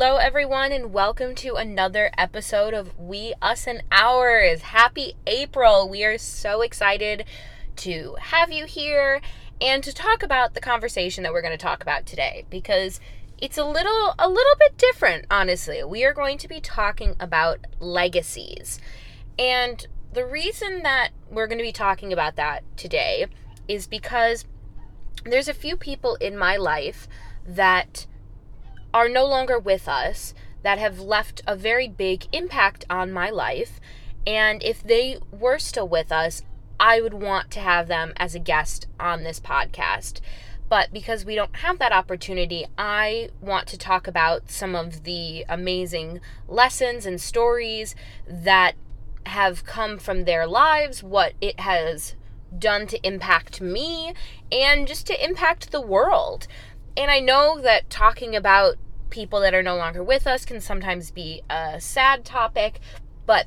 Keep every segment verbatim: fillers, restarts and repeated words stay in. Hello, everyone, and welcome to another episode of We, Us, and Ours. Happy April. We are so excited to have you here and to talk about the conversation that we're going to talk about today, because it's a little, a little bit different, honestly. We are going to be talking about legacies. And the reason that we're going to be talking about that today is because there's a few people in my life that are no longer with us, that have left a very big impact on my life, and if they were still with us, I would want to have them as a guest on this podcast. But because we don't have that opportunity, I want to talk about some of the amazing lessons and stories that have come from their lives, what it has done to impact me, and just to impact the world. And I know that talking about people that are no longer with us can sometimes be a sad topic, but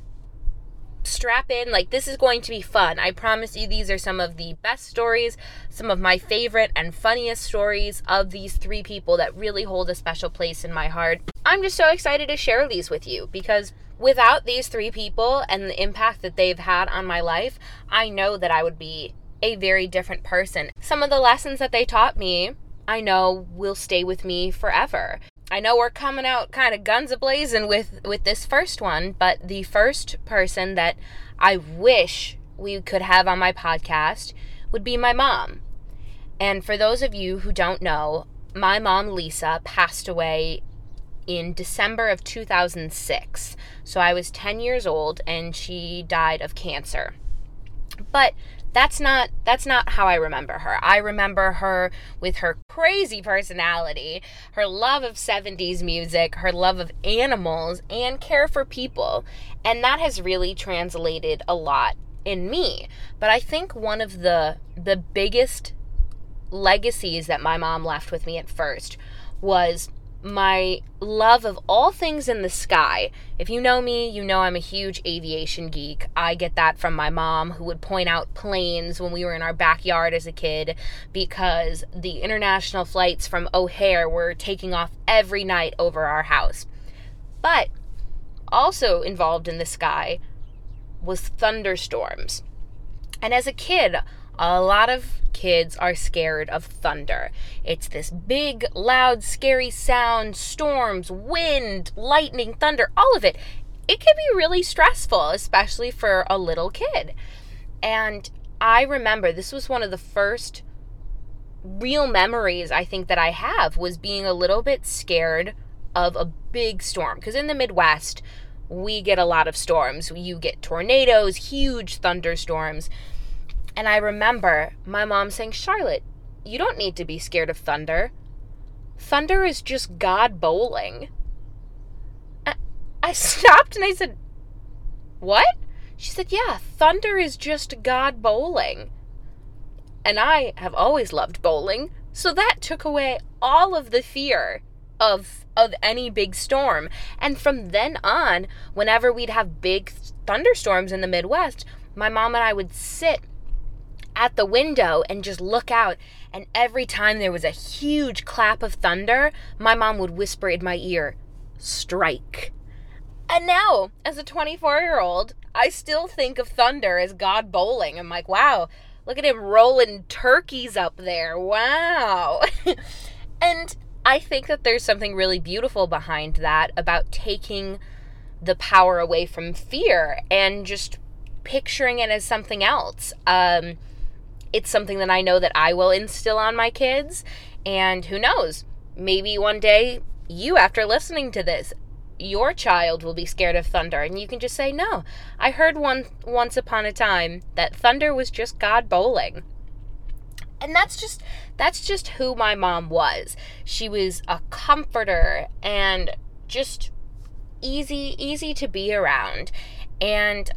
strap in, like, this is going to be fun. I promise you these are some of the best stories, some of my favorite and funniest stories of these three people that really hold a special place in my heart. I'm just so excited to share these with you, because without these three people and the impact that they've had on my life, I know that I would be a very different person. Some of the lessons that they taught me, I know will stay with me forever. I know we're coming out kind of guns a-blazing with, with this first one, but the first person that I wish we could have on my podcast would be my mom. And for those of you who don't know, my mom, Lisa, passed away in December of two thousand six. So I was ten years old and she died of cancer. But That's not that's not how I remember her. I remember her with her crazy personality, her love of seventies music, her love of animals, and care for people. And that has really translated a lot in me. But I think one of the the biggest legacies that my mom left with me at first was my love of all things in the sky. If you know me, you know I'm a huge aviation geek. I get that from my mom, who would point out planes when we were in our backyard as a kid, because the international flights from O'Hare were taking off every night over our house. But also involved in the sky was thunderstorms. And as a kid, a lot of kids are scared of thunder. It's this big, loud, scary sound, storms, wind, lightning, thunder, all of it. It can be really stressful, especially for a little kid. And I remember this was one of the first real memories I think that I have, was being a little bit scared of a big storm. Because in the Midwest, we get a lot of storms. You get tornadoes, huge thunderstorms. And I remember my mom saying, "Charlotte, you don't need to be scared of thunder. Thunder is just God bowling." I stopped and I said, "What?" She said, "Yeah, thunder is just God bowling." And I have always loved bowling, so that took away all of the fear of of any big storm. And from then on, whenever we'd have big thunderstorms in the Midwest, my mom and I would sit at the window and just look out, and every time there was a huge clap of thunder, my mom would whisper in my ear, "Strike." And now, as a twenty-four-year-old, I still think of thunder as God bowling. I'm like, wow, look at him rolling turkeys up there. Wow. And I think that there's something really beautiful behind that, about taking the power away from fear and just picturing it as something else. Um, It's something that I know that I will instill on my kids. And who knows, maybe one day you, after listening to this, your child will be scared of thunder. And you can just say, "No, I heard one once upon a time that thunder was just God bowling." And that's just, that's just who my mom was. She was a comforter and just easy, easy to be around. And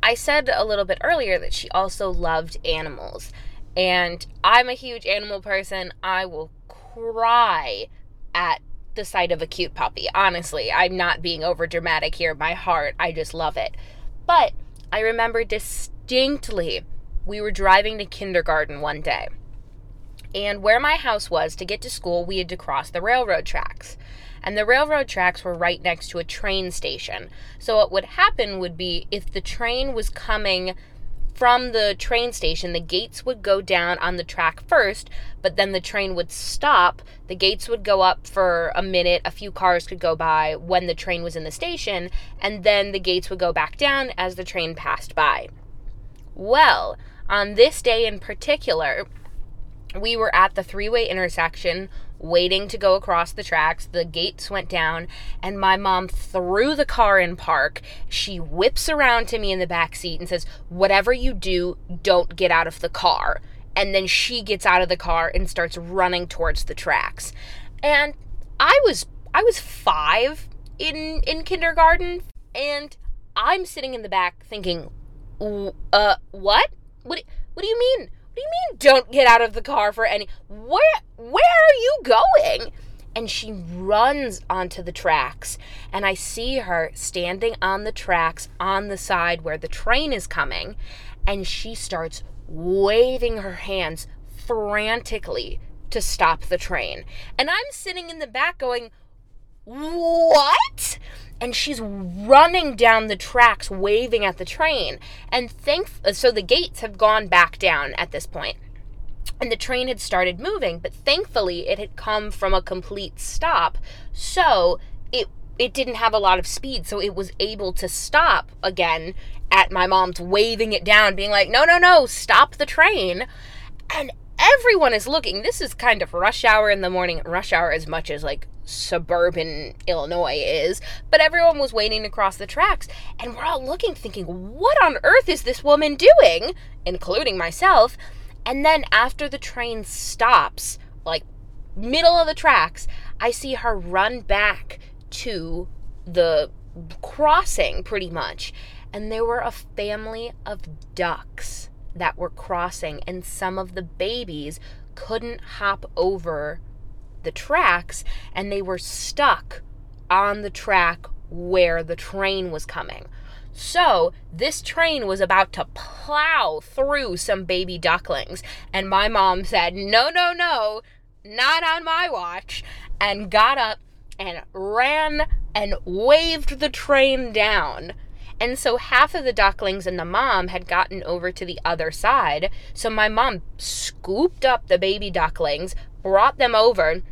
I said a little bit earlier that she also loved animals, and I'm a huge animal person. I will cry at the sight of a cute puppy. Honestly, I'm not being over dramatic here. My heart, I just love it. But I remember distinctly we were driving to kindergarten one day, And where my house was, to get to school, we had to cross the railroad tracks. And the railroad tracks were right next to a train station. So what would happen would be, if the train was coming from the train station, the gates would go down on the track first, but then the train would stop, the gates would go up for a minute, a few cars could go by when the train was in the station, and then the gates would go back down as the train passed by. Well, on this day in particular, we were at the three-way intersection waiting to go across the tracks. The gates went down, and my mom threw the car in park. She whips around to me in the back seat and says, "Whatever you do, don't get out of the car." And then she gets out of the car and starts running towards the tracks. And I was I was five in in kindergarten, and I'm sitting in the back thinking, "Uh, what? What? What do you mean?" What do you mean don't get out of the car for any, where, where are you going? And she runs onto the tracks, and I see her standing on the tracks on the side where the train is coming, and she starts waving her hands frantically to stop the train. And I'm sitting in the back going, what? And she's running down the tracks, waving at the train. And thank so the gates have gone back down at this point. And the train had started moving, but thankfully it had come from a complete stop. So it it didn't have a lot of speed. So it was able to stop again at my mom's waving it down, being like, no, no, no, stop the train. And everyone is looking. This is kind of rush hour in the morning. Rush hour as much as like suburban Illinois is. But everyone was waiting to cross the tracks. And we're all looking thinking, what on earth is this woman doing? Including myself. And then after the train stops, like middle of the tracks, I see her run back to the crossing pretty much. And there were a family of ducks that were crossing, and some of the babies couldn't hop over the tracks, and they were stuck on the track where the train was coming. So this train was about to plow through some baby ducklings, and my mom said, no, no, no, not on my watch, and got up and ran and waved the train down. And so half of the ducklings and the mom had gotten over to the other side. So my mom scooped up the baby ducklings, brought them over.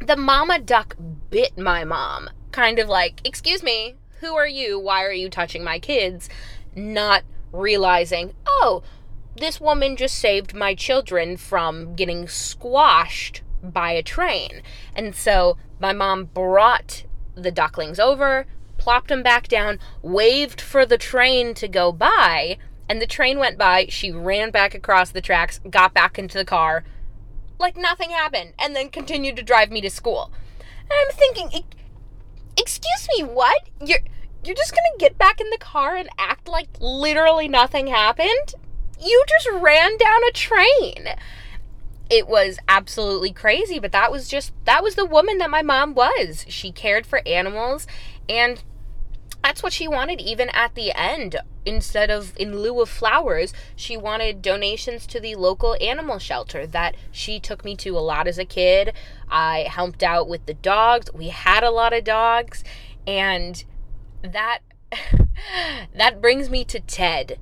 The mama duck bit my mom, kind of like, excuse me, who are you? Why are you touching my kids? Not realizing, oh, this woman just saved my children from getting squashed by a train. And so my mom brought the ducklings over, plopped them back down, waved for the train to go by, and the train went by. She ran back across the tracks, got back into the car, like nothing happened, and then continued to drive me to school. And I'm thinking, excuse me, what? You're you're just gonna get back in the car and act like literally nothing happened? You just ran down a train. It was absolutely crazy, but that was just, that was the woman that my mom was. She cared for animals, and that's what she wanted even at the end. Instead of, in lieu of flowers, she wanted donations to the local animal shelter that she took me to a lot as a kid. I helped out with the dogs. We had a lot of dogs, and that, that brings me to Ted.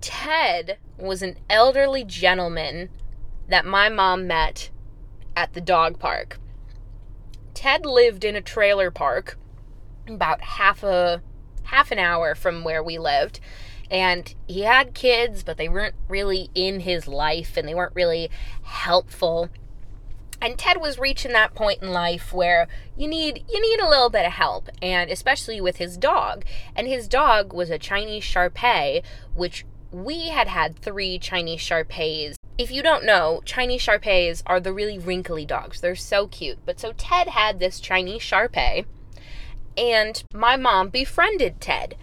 Ted was an elderly gentleman that my mom met at the dog park. Ted lived in a trailer park about half a half an hour from where we lived, and he had kids, but they weren't really in his life, and they weren't really helpful. And Ted was reaching that point in life where you need you need a little bit of help, and especially with his dog. And his dog was a Chinese Shar Pei, which we had had three Chinese Shar Peis. If you don't know, Chinese Shar Peis are the really wrinkly dogs. They're so cute. But so Ted had this Chinese Shar Pei, and my mom befriended Ted.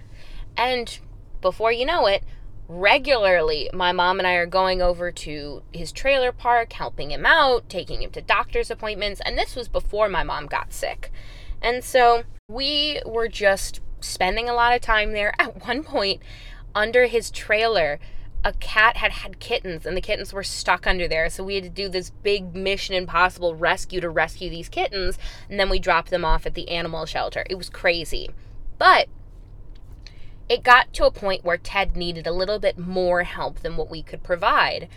And before you know it, regularly, my mom and I are going over to his trailer park, helping him out, taking him to doctor's appointments. And this was before my mom got sick. And so we were just spending a lot of time there. At one point, under his trailer, a cat had had kittens, and the kittens were stuck under there, so we had to do this big Mission Impossible rescue to rescue these kittens, and then we dropped them off at the animal shelter. It was crazy. But it got to a point where Ted needed a little bit more help than what we could provide,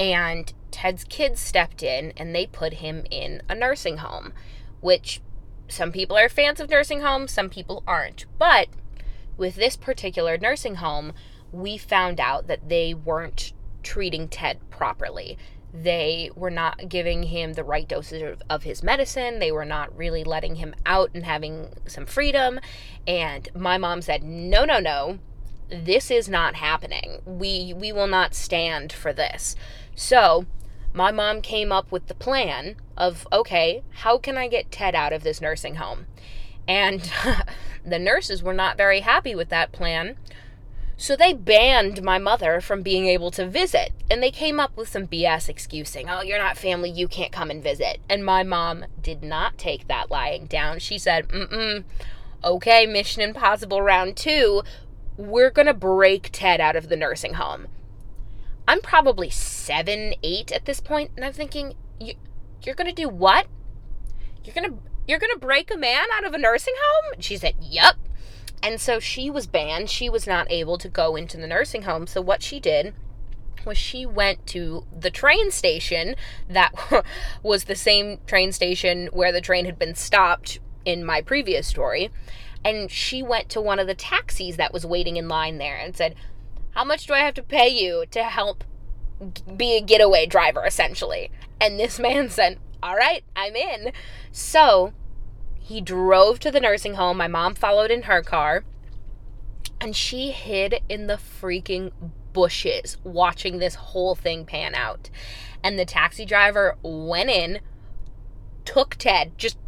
and Ted's kids stepped in, and they put him in a nursing home, which some people are fans of nursing homes, some people aren't. But with this particular nursing home, we found out that they weren't treating Ted properly. They were not giving him the right dosage of, of his medicine. They were not really letting him out and having some freedom. And my mom said, no, no, no, this is not happening. We, we will not stand for this. So my mom came up with the plan of, okay, how can I get Ted out of this nursing home? And the nurses were not very happy with that plan. So they banned my mother from being able to visit, and they came up with some B S excusing. Oh, you're not family, you can't come and visit. And my mom did not take that lying down. She said, mm-mm, okay, Mission Impossible round two, we're going to break Ted out of the nursing home. I'm probably seven, eight at this point, and I'm thinking, you, you're going to do what? You're going to you're going to break a man out of a nursing home? And she said, yep. And so she was banned. She was not able to go into the nursing home. So what she did was she went to the train station that was the same train station where the train had been stopped in my previous story. And she went to one of the taxis that was waiting in line there and said, how much do I have to pay you to help be a getaway driver, essentially? And this man said, all right, I'm in. So he drove to the nursing home. My mom followed in her car, and she hid in the freaking bushes watching this whole thing pan out. And the taxi driver went in, took Ted, just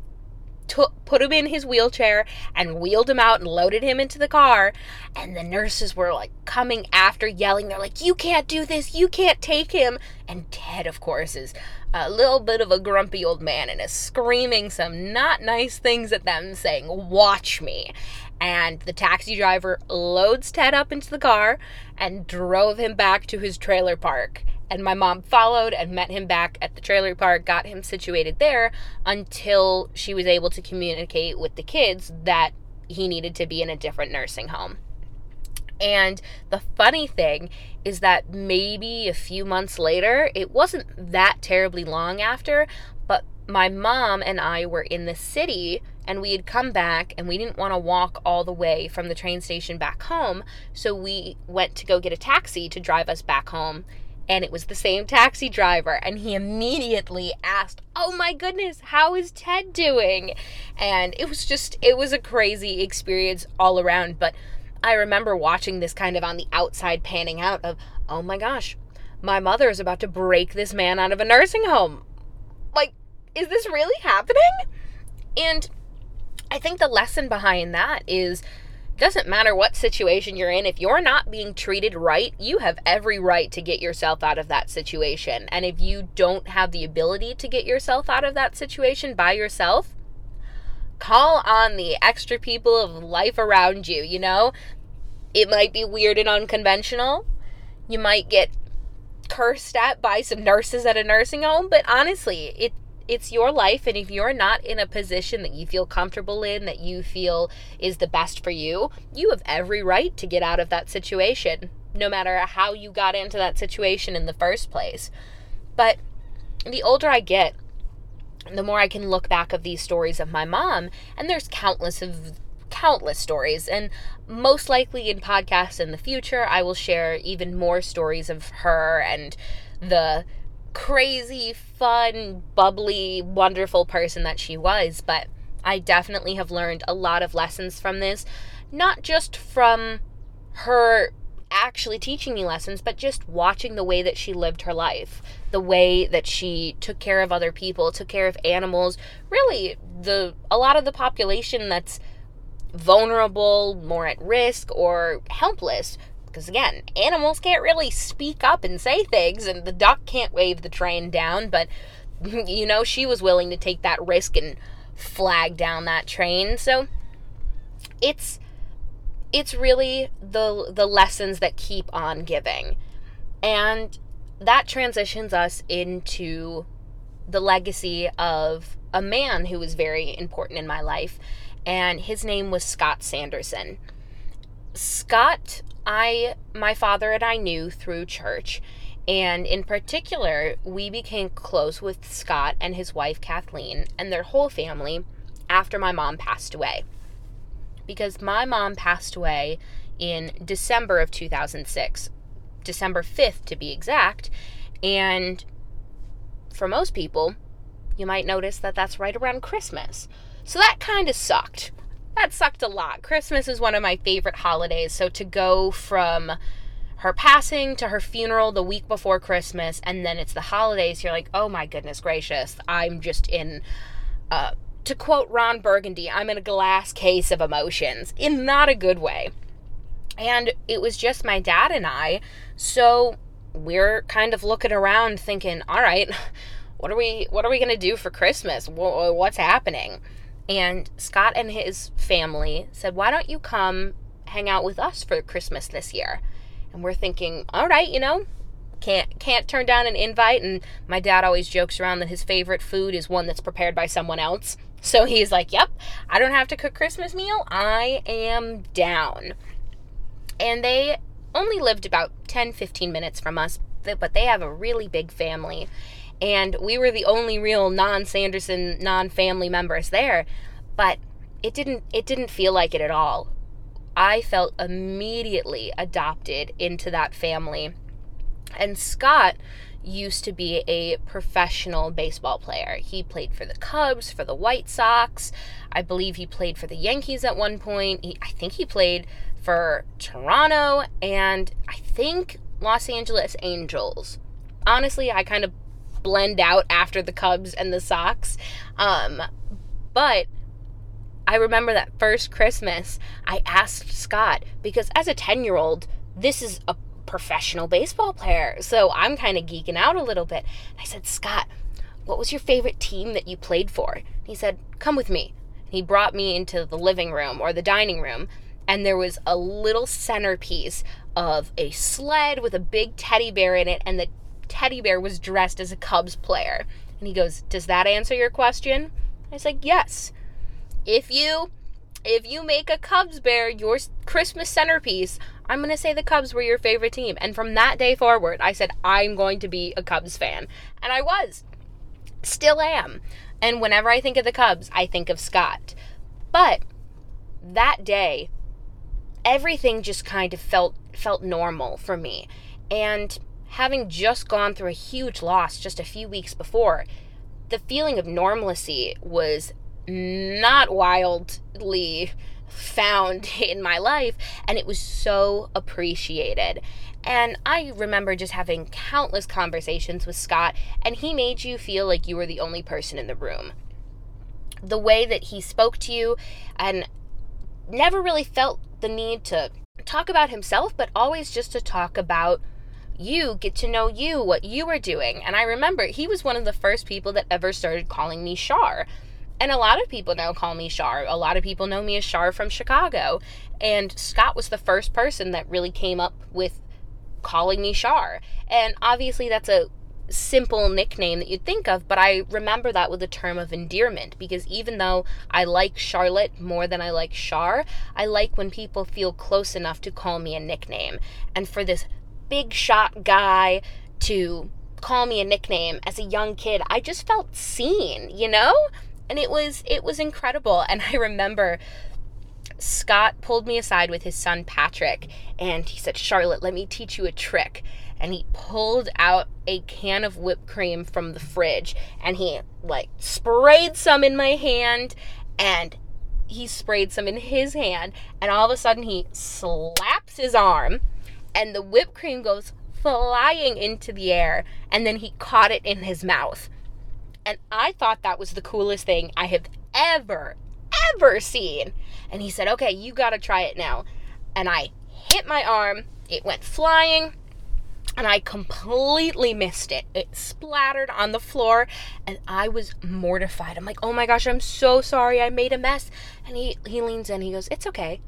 took, put him in his wheelchair and wheeled him out and loaded him into the car. And the nurses were like coming after, yelling. They're like, you can't do this. You can't take him. And Ted, of course, is a little bit of a grumpy old man and is screaming some not nice things at them, saying, watch me. And the taxi driver loads Ted up into the car and drove him back to his trailer park. And my mom followed and met him back at the trailer park, got him situated there until she was able to communicate with the kids that he needed to be in a different nursing home. And the funny thing is that maybe a few months later, it wasn't that terribly long after, but my mom and I were in the city and we had come back and we didn't want to walk all the way from the train station back home. So we went to go get a taxi to drive us back home. And it was the same taxi driver. And he immediately asked, oh my goodness, how is Ted doing? And it was just, it was a crazy experience all around. But I remember watching this kind of on the outside panning out of, oh my gosh, my mother is about to break this man out of a nursing home. Like, is this really happening? And I think the lesson behind that is, it doesn't matter what situation you're in, if you're not being treated right, you have every right to get yourself out of that situation. And if you don't have the ability to get yourself out of that situation by yourself, call on the extra people of life around you, you know? It might be weird and unconventional. You might get cursed at by some nurses at a nursing home, but honestly, it it's your life, and if you're not in a position that you feel comfortable in, that you feel is the best for you, you have every right to get out of that situation, no matter how you got into that situation in the first place. But the older I get, the more I can look back of these stories of my mom, and there's countless of countless stories, and most likely in podcasts in the future, I will share even more stories of her and the crazy, fun, bubbly, wonderful person that she was. But I definitely have learned a lot of lessons from this, not just from her actually teaching me lessons, but just watching the way that she lived her life, the way that she took care of other people, took care of animals, really the a lot of the population that's vulnerable, more at risk, or helpless. Because again, animals can't really speak up and say things, and the duck can't wave the train down, but you know, she was willing to take that risk and flag down that train. So it's It's really the the lessons that keep on giving. And that transitions us into the legacy of a man who was very important in my life, and his name was Scott Sanderson. Scott, I, my father and I knew through church, and in particular, we became close with Scott and his wife, Kathleen, and their whole family after my mom passed away. Because my mom passed away in December of two thousand six, December fifth to be exact, and for most people, you might notice that that's right around Christmas. So that kind of sucked. That sucked a lot. Christmas is one of my favorite holidays, so to go from her passing to her funeral the week before Christmas, and then it's the holidays, you're like, oh my goodness gracious, I'm just in, uh, to quote Ron Burgundy, I'm in a glass case of emotions, in not a good way. And it was just my dad and I, so we're kind of looking around thinking, all right, what are we, what are we going to do for Christmas? What's happening? And Scott and his family said, why don't you come hang out with us for Christmas this year? And we're thinking, all right, you know, can't can't turn down an invite. And my dad always jokes around that his favorite food is one that's prepared by someone else. So he's like, yep, I don't have to cook Christmas meal. I am down. And they only lived about ten, fifteen minutes from us, but they have a really big family. And we were the only real non-Sanderson, non-family members there, but it didn't it didn't feel like it at all. I felt immediately adopted into that family. And Scott used to be a professional baseball player. He played for the Cubs, for the White Sox. I believe he played for the Yankees at one point. He, I think he played for Toronto and I think Los Angeles Angels. Honestly, I kind of blend out after the Cubs and the Sox. Um, but I remember that first Christmas, I asked Scott, because as a ten-year-old, this is a professional baseball player, so I'm kind of geeking out a little bit. I said, Scott, what was your favorite team that you played for? He said, come with me. He brought me into the living room or the dining room, and there was a little centerpiece of a sled with a big teddy bear in it, and the teddy bear was dressed as a Cubs player. And he goes, does that answer your question? I was like, yes. If you if you make a Cubs bear your Christmas centerpiece, I'm going to say the Cubs were your favorite team. And from that day forward, I said, I'm going to be a Cubs fan. And I was. Still am. And whenever I think of the Cubs, I think of Scott. But that day, everything just kind of felt felt normal for me. And having just gone through a huge loss just a few weeks before, the feeling of normalcy was not wildly found in my life, and it was so appreciated. And I remember just having countless conversations with Scott, and he made you feel like you were the only person in the room. The way that he spoke to you, and never really felt the need to talk about himself, but always just to talk about you, get to know you, what you were doing. And I remember he was one of the first people that ever started calling me Shar. And a lot of people now call me Shar. A lot of people know me as Shar from Chicago. And Scott was the first person that really came up with calling me Shar. And obviously that's a simple nickname that you'd think of, but I remember that with a term of endearment, because even though I like Charlotte more than I like Shar, I like when people feel close enough to call me a nickname. And for this big shot guy to call me a nickname as a young kid, I just felt seen, you know? And it was it was incredible. And I remember Scott pulled me aside with his son Patrick, and he said, Charlotte, let me teach you a trick. And he pulled out a can of whipped cream from the fridge, and he like sprayed some in my hand, and he sprayed some in his hand, and all of a sudden he slaps his arm, and the whipped cream goes flying into the air, and then he caught it in his mouth. And I thought that was the coolest thing I have ever, ever seen. And he said, okay, you got to try it now. And I hit my arm, it went flying, and I completely missed it. It splattered on the floor, and I was mortified. I'm like, oh my gosh, I'm so sorry, I made a mess. And he, he leans in, he goes, it's okay.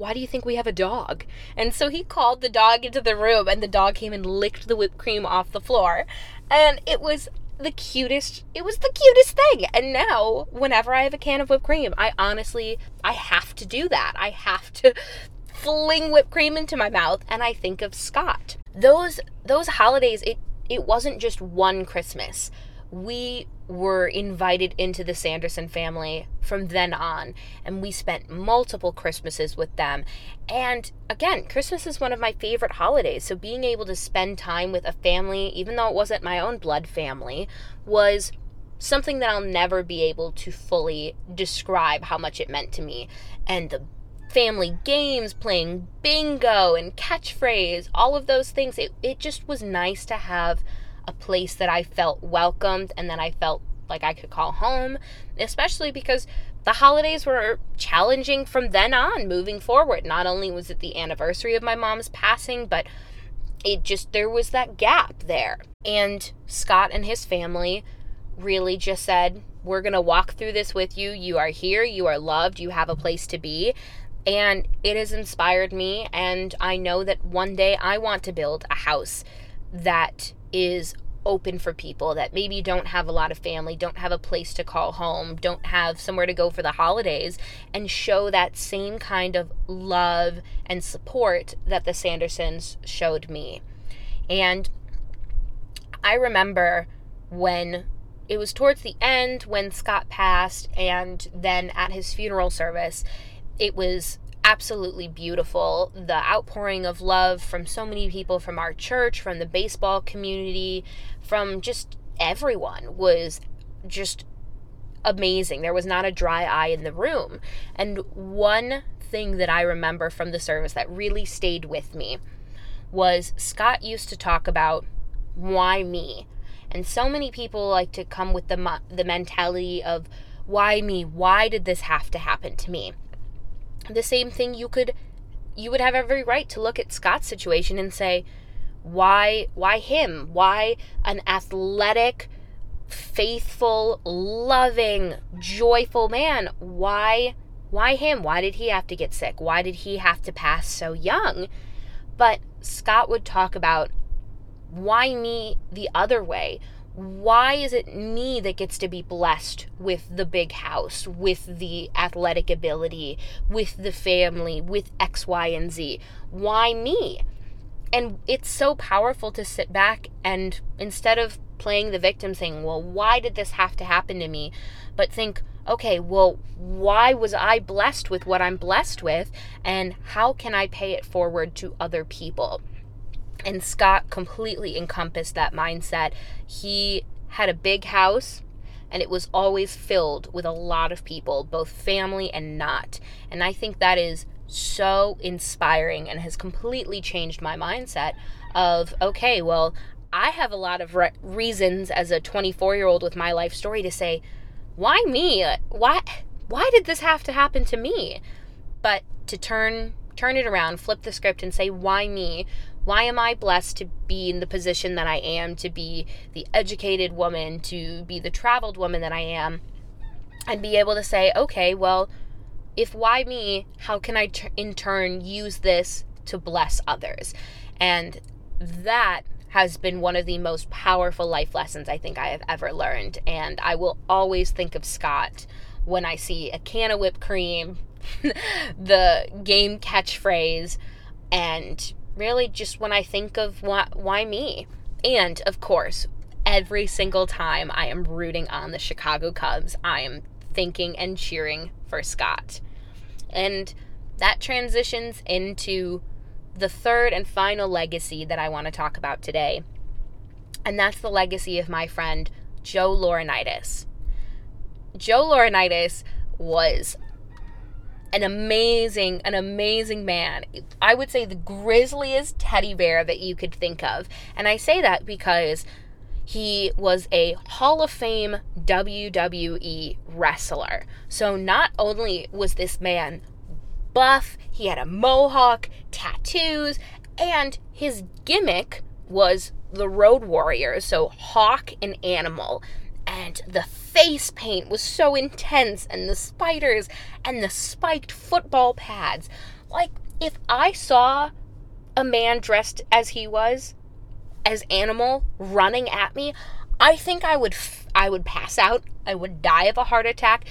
why do you think we have a dog? And so he called the dog into the room, and the dog came and licked the whipped cream off the floor. And it was the cutest, it was the cutest thing. And now, whenever I have a can of whipped cream, I honestly, I have to do that. I have to fling whipped cream into my mouth, and I think of Scott. Those those holidays, it it wasn't just one Christmas. We were invited into the Sanderson family from then on, and we spent multiple Christmases with them. And again, Christmas is one of my favorite holidays, so being able to spend time with a family, even though it wasn't my own blood family, was something that I'll never be able to fully describe how much it meant to me. And the family games, playing bingo and catchphrase, all of those things, it, it just was nice to have a place that I felt welcomed and that I felt like I could call home, especially because the holidays were challenging from then on moving forward. Not only was it the anniversary of my mom's passing, but it just, there was that gap there. And Scott and his family really just said, we're going to walk through this with you. You are here. You are loved. You have a place to be. And it has inspired me. And I know that one day I want to build a house that is open for people that maybe don't have a lot of family, don't have a place to call home, don't have somewhere to go for the holidays, and show that same kind of love and support that the Sandersons showed me. And I remember when it was towards the end when Scott passed, and then at his funeral service, it was absolutely beautiful. The outpouring of love from so many people, from our church, from the baseball community, from just everyone, was just amazing. There was not a dry eye in the room. And one thing that I remember from the service that really stayed with me was Scott used to talk about, why me? And so many people like to come with the mo- the mentality of, why me? Why did this have to happen to me? The same thing, you could, you would have every right to look at Scott's situation and say, why, why him? Why an athletic, faithful, loving, joyful man? Why, why him? Why did he have to get sick? Why did he have to pass so young? But Scott would talk about, why me the other way? Why is it me that gets to be blessed with the big house, with the athletic ability, with the family, with X, Y, and Z? Why me? And it's so powerful to sit back and, instead of playing the victim, saying, well, why did this have to happen to me? But think, okay, well, why was I blessed with what I'm blessed with? And how can I pay it forward to other people? And Scott completely encompassed that mindset. He had a big house, and it was always filled with a lot of people, both family and not. And I think that is so inspiring and has completely changed my mindset of, okay, well, I have a lot of re- reasons as a twenty-four-year-old with my life story to say, why me? Why, why did this have to happen to me? But to turn, turn it around, flip the script and say, why me? Why am I blessed to be in the position that I am, to be the educated woman, to be the traveled woman that I am, and be able to say, okay, well, if why me, how can I t- in turn use this to bless others? And that has been one of the most powerful life lessons I think I have ever learned. And I will always think of Scott when I see a can of whipped cream, the game catchphrase, and really just when I think of why, why me. And of course, every single time I am rooting on the Chicago Cubs, I am thinking and cheering for Scott. And that transitions into the third and final legacy that I want to talk about today. And that's the legacy of my friend, Joe Laurinaitis. Joe Laurinaitis was An amazing, an amazing man. I would say the grisliest teddy bear that you could think of. And I say that because he was a Hall of Fame W W E wrestler. So not only was this man buff, he had a mohawk, tattoos, and his gimmick was the Road Warrior. So Hawk and Animal. And the face paint was so intense, and the spiders, and the spiked football pads. like, if I saw a man dressed as he was, as Animal, running at me, I think I would, f- I would pass out. I would die of a heart attack.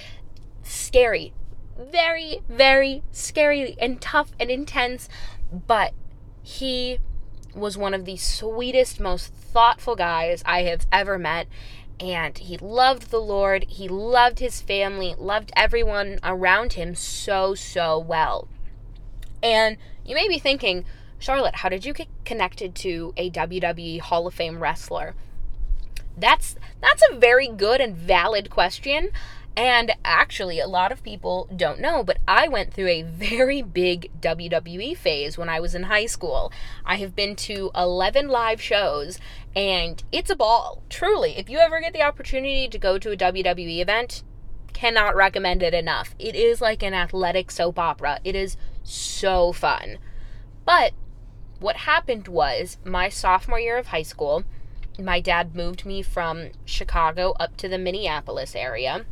Scary. Very, very scary and tough and intense. But he was one of the sweetest, most thoughtful guys I have ever met. And he loved the Lord. He loved his family, loved everyone around him so, so well. And you may be thinking, Charlotte, how did you get connected to a W W E Hall of Fame wrestler? That's that's a very good and valid question. And actually, a lot of people don't know, but I went through a very big W W E phase when I was in high school. I have been to eleven live shows, and it's a ball. Truly, if you ever get the opportunity to go to a W W E event, cannot recommend it enough. It is like an athletic soap opera. It is so fun. But what happened was, my sophomore year of high school, my dad moved me from Chicago up to the Minneapolis area.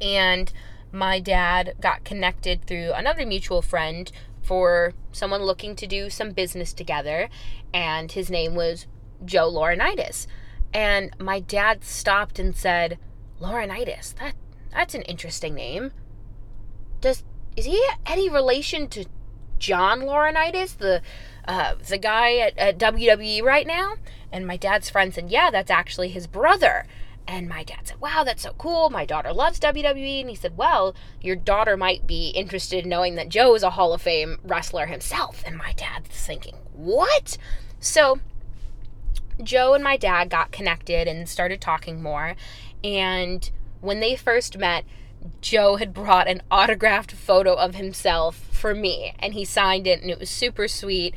And my dad got connected through another mutual friend for someone looking to do some business together. And his name was Joe Laurinaitis. And my dad stopped and said, Laurinaitis, that, that's an interesting name. Does, is he any relation to John Laurinaitis, the uh, the guy at, at W W E right now? And my dad's friend said, yeah, that's actually his brother. And my dad said, wow, that's so cool. My daughter loves W W E. And he said, well, your daughter might be interested in knowing that Joe is a Hall of Fame wrestler himself. And my dad's thinking, what? So Joe and my dad got connected and started talking more. And when they first met, Joe had brought an autographed photo of himself for me. And he signed it, and it was super sweet.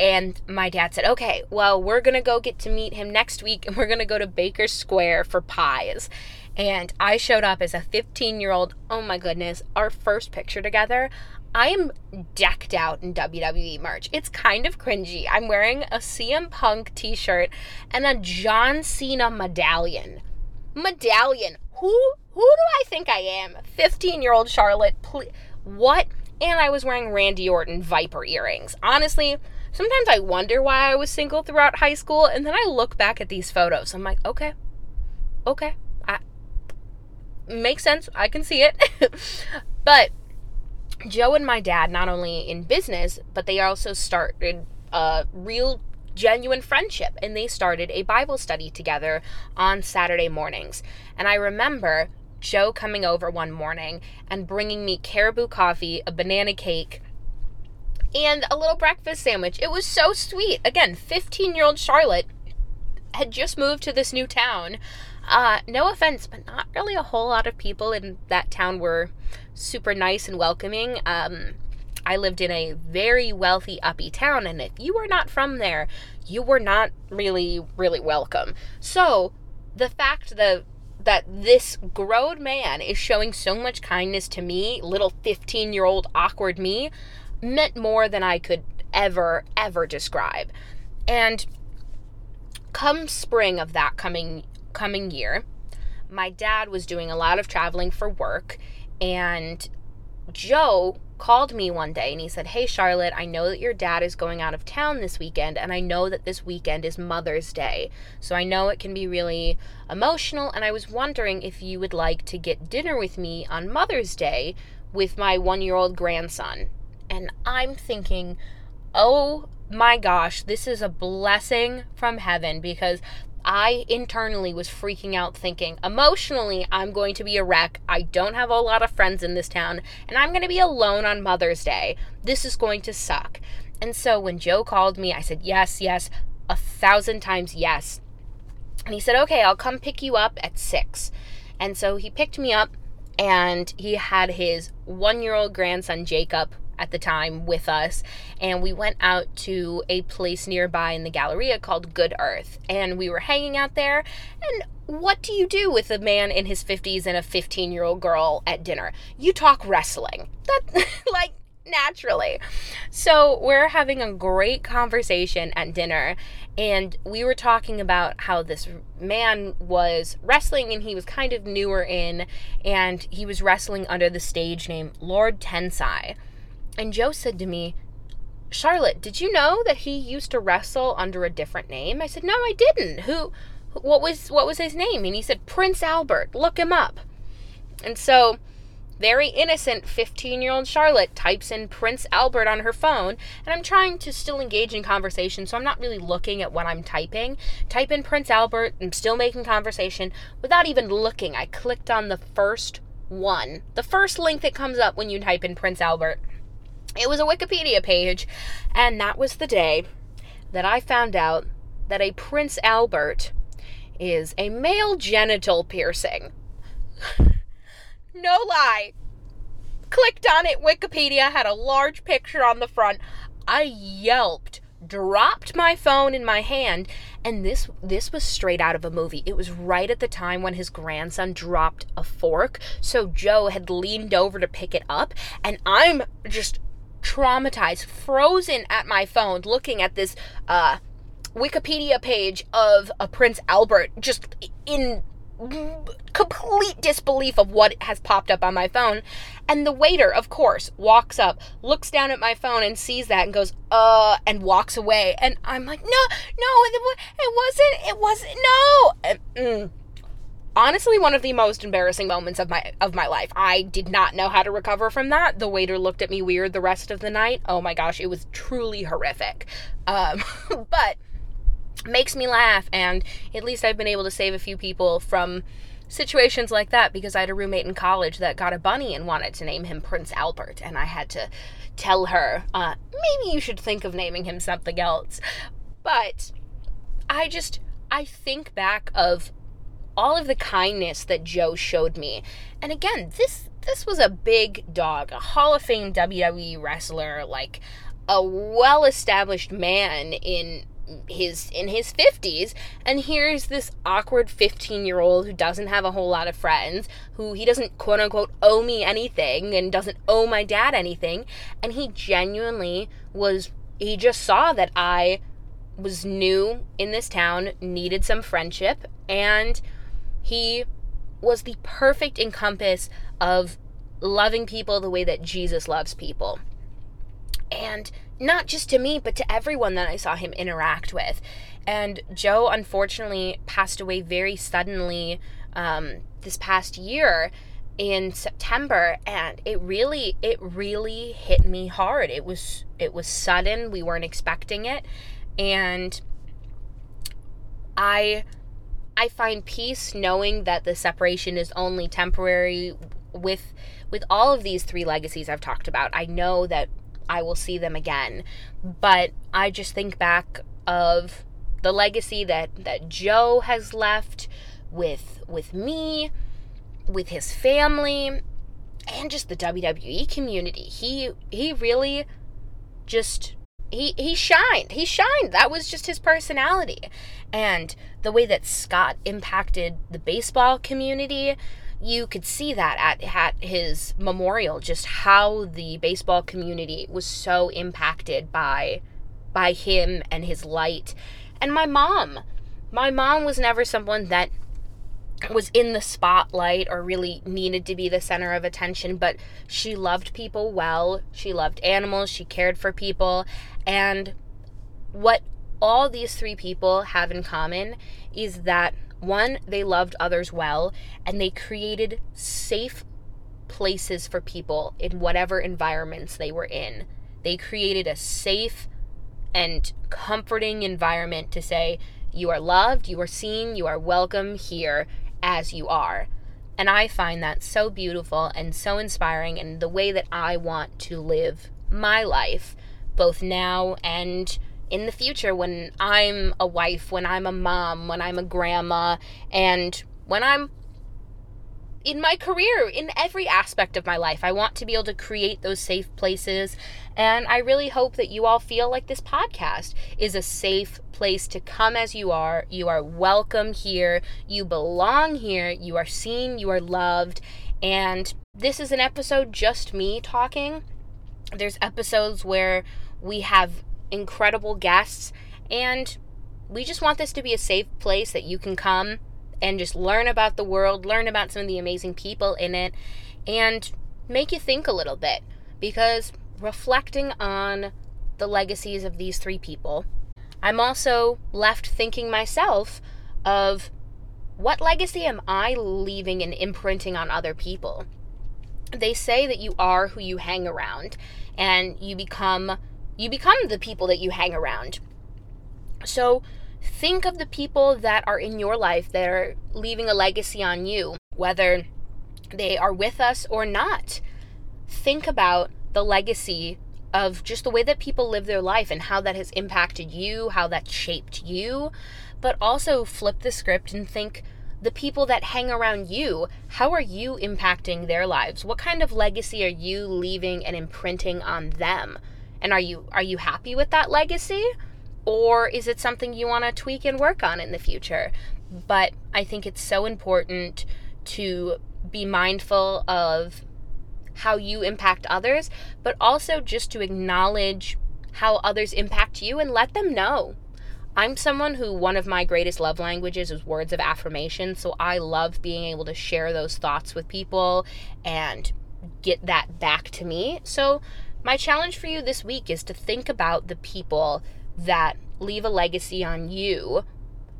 And my dad said, okay, well, we're going to go get to meet him next week, and we're going to go to Baker Square for pies. And I showed up as a fifteen-year-old. Oh, my goodness. Our first picture together, I am decked out in W W E merch. It's kind of cringy. I'm wearing a C M Punk t-shirt and a John Cena medallion. Medallion. Who who do I think I am? fifteen-year-old Charlotte. Ple- what? And I was wearing Randy Orton Viper earrings. Honestly, sometimes I wonder why I was single throughout high school, and then I look back at these photos. I'm like, okay, okay, I, makes sense. I can see it. But Joe and my dad, not only in business, but they also started a real, genuine friendship, and they started a Bible study together on Saturday mornings. And I remember Joe coming over one morning and bringing me Caribou coffee, a banana cake, and a little breakfast sandwich. It was so sweet. Again, fifteen-year-old Charlotte had just moved to this new town. Uh, no offense, but not really a whole lot of people in that town were super nice and welcoming. Um, I lived in a very wealthy, uppy town, and if you were not from there, you were not really, really welcome. So the fact that that this grown man is showing so much kindness to me, little fifteen-year-old awkward me, meant more than I could ever, ever describe. And come spring of that coming coming year, my dad was doing a lot of traveling for work, and Joe called me one day and he said, hey, Charlotte, I know that your dad is going out of town this weekend, and I know that this weekend is Mother's Day, so I know it can be really emotional, and I was wondering if you would like to get dinner with me on Mother's Day with my one-year-old grandson. And I'm thinking, oh my gosh, this is a blessing from heaven, because I internally was freaking out thinking, emotionally, I'm going to be a wreck. I don't have a lot of friends in this town, and I'm going to be alone on Mother's Day. This is going to suck. And so when Joe called me, I said, yes, yes, a thousand times yes. And he said, okay, I'll come pick you up at six. And so he picked me up, and he had his one-year-old grandson, Jacob, at the time with us, and we went out to a place nearby in the Galleria called Good Earth, and we were hanging out there. And what do you do with a man in his fifties and a fifteen-year-old girl at dinner? You talk wrestling. That, like, naturally. So we're having a great conversation at dinner, and we were talking about how this man was wrestling, and he was kind of newer in, and he was wrestling under the stage name Lord Tensai. And Joe said to me, Charlotte, did you know that he used to wrestle under a different name? I said, no, I didn't. Who, what was, what was his name? And he said, Prince Albert, look him up. And so very innocent fifteen-year-old Charlotte types in Prince Albert on her phone, and I'm trying to still engage in conversation, so I'm not really looking at what I'm typing. Type in Prince Albert, I'm still making conversation. Without even looking, I clicked on the first one, the first link that comes up when you type in Prince Albert. It was a Wikipedia page, and that was the day that I found out that a Prince Albert is a male genital piercing. No lie. Clicked on it. Wikipedia had a large picture on the front. I yelped, dropped my phone in my hand, and this this was straight out of a movie. It was right at the time when his grandson dropped a fork, so Joe had leaned over to pick it up, and I'm just traumatized, frozen at my phone, looking at this uh, Wikipedia page of a Prince Albert, just in complete disbelief of what has popped up on my phone. And the waiter, of course, walks up, looks down at my phone and sees that and goes, uh, and walks away. And I'm like, no, no, it wasn't, it wasn't, no. And, mm, honestly, one of the most embarrassing moments of my, of my life. I did not know how to recover from that. The waiter looked at me weird the rest of the night. Oh my gosh, it was truly horrific. Um, but makes me laugh, and at least I've been able to save a few people from situations like that, because I had a roommate in college that got a bunny and wanted to name him Prince Albert, and I had to tell her, uh, maybe you should think of naming him something else. But I just, I think back of all of the kindness that Joe showed me, and again, this, this was a big dog, a Hall of Fame W W E wrestler, like a well-established man in his in his fifties, and here's this awkward fifteen-year-old who doesn't have a whole lot of friends, who he doesn't quote-unquote owe me anything and doesn't owe my dad anything, and he genuinely was, he just saw that I was new in this town, needed some friendship, and he was the perfect encompass of loving people the way that Jesus loves people. And not just to me, but to everyone that I saw him interact with. And Joe, unfortunately, passed away very suddenly um, this past year in September, and it really, it really hit me hard. It was, it was sudden. We weren't expecting it, and I, I find peace knowing that the separation is only temporary. With, with all of these three legacies I've talked about, I know that I will see them again, but I just think back of the legacy that, that Joe has left with, with me, with his family, and just the W W E community. He, he really just, he, he shined, he shined. That was just his personality. And the way that Scott impacted the baseball community, you could see that at, at his memorial, just how the baseball community was so impacted by by him and his light. And my mom. My mom was never someone that was in the spotlight or really needed to be the center of attention, but she loved people well. She loved animals. She cared for people. And what all these three people have in common is that, one, they loved others well, and they created safe places for people in whatever environments they were in. They created a safe and comforting environment to say, you are loved, you are seen, you are welcome here as you are. And I find that so beautiful and so inspiring, and the way that I want to live my life, both now and in the future, when I'm a wife, when I'm a mom, when I'm a grandma, and when I'm in my career, in every aspect of my life. I want to be able to create those safe places, and I really hope that you all feel like this podcast is a safe place to come as you are. You are welcome here. You belong here. You are seen. You are loved. And this is an episode just me talking. There's episodes where we have incredible guests, and we just want this to be a safe place that you can come and just learn about the world, learn about some of the amazing people in it, and make you think a little bit, because reflecting on the legacies of these three people, I'm also left thinking myself of what legacy am I leaving and imprinting on other people? They say that you are who you hang around, and you become you become the people that you hang around. So think of the people that are in your life that are leaving a legacy on you, whether they are with us or not. Think about the legacy of just the way that people live their life and how that has impacted you, how that shaped you, but also flip the script and think the people that hang around you, how are you impacting their lives? What kind of legacy are you leaving and imprinting on them? And are you are you happy with that legacy? Or is it something you want to tweak and work on in the future? But I think it's so important to be mindful of how you impact others, but also just to acknowledge how others impact you and let them know. I'm someone who one of my greatest love languages is words of affirmation, so I love being able to share those thoughts with people and get that back to me. So my challenge for you this week is to think about the people that leave a legacy on you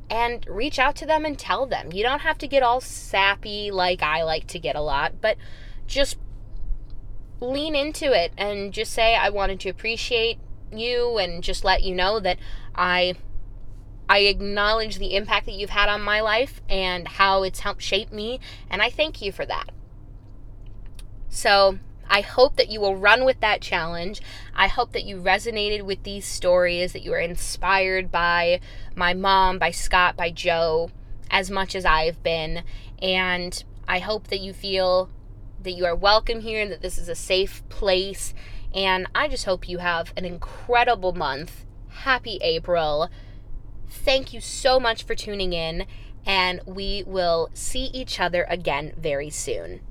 and reach out to them and tell them. You don't have to get all sappy like I like to get a lot, but just lean into it and just say, I wanted to appreciate you and just let you know that I... I acknowledge the impact that you've had on my life and how it's helped shape me, and I thank you for that. So I hope that you will run with that challenge. I hope that you resonated with these stories, that you were inspired by my mom, by Scott, by Joe, as much as I've been, and I hope that you feel that you are welcome here and that this is a safe place, and I just hope you have an incredible month. Happy April. Thank you so much for tuning in, and we will see each other again very soon.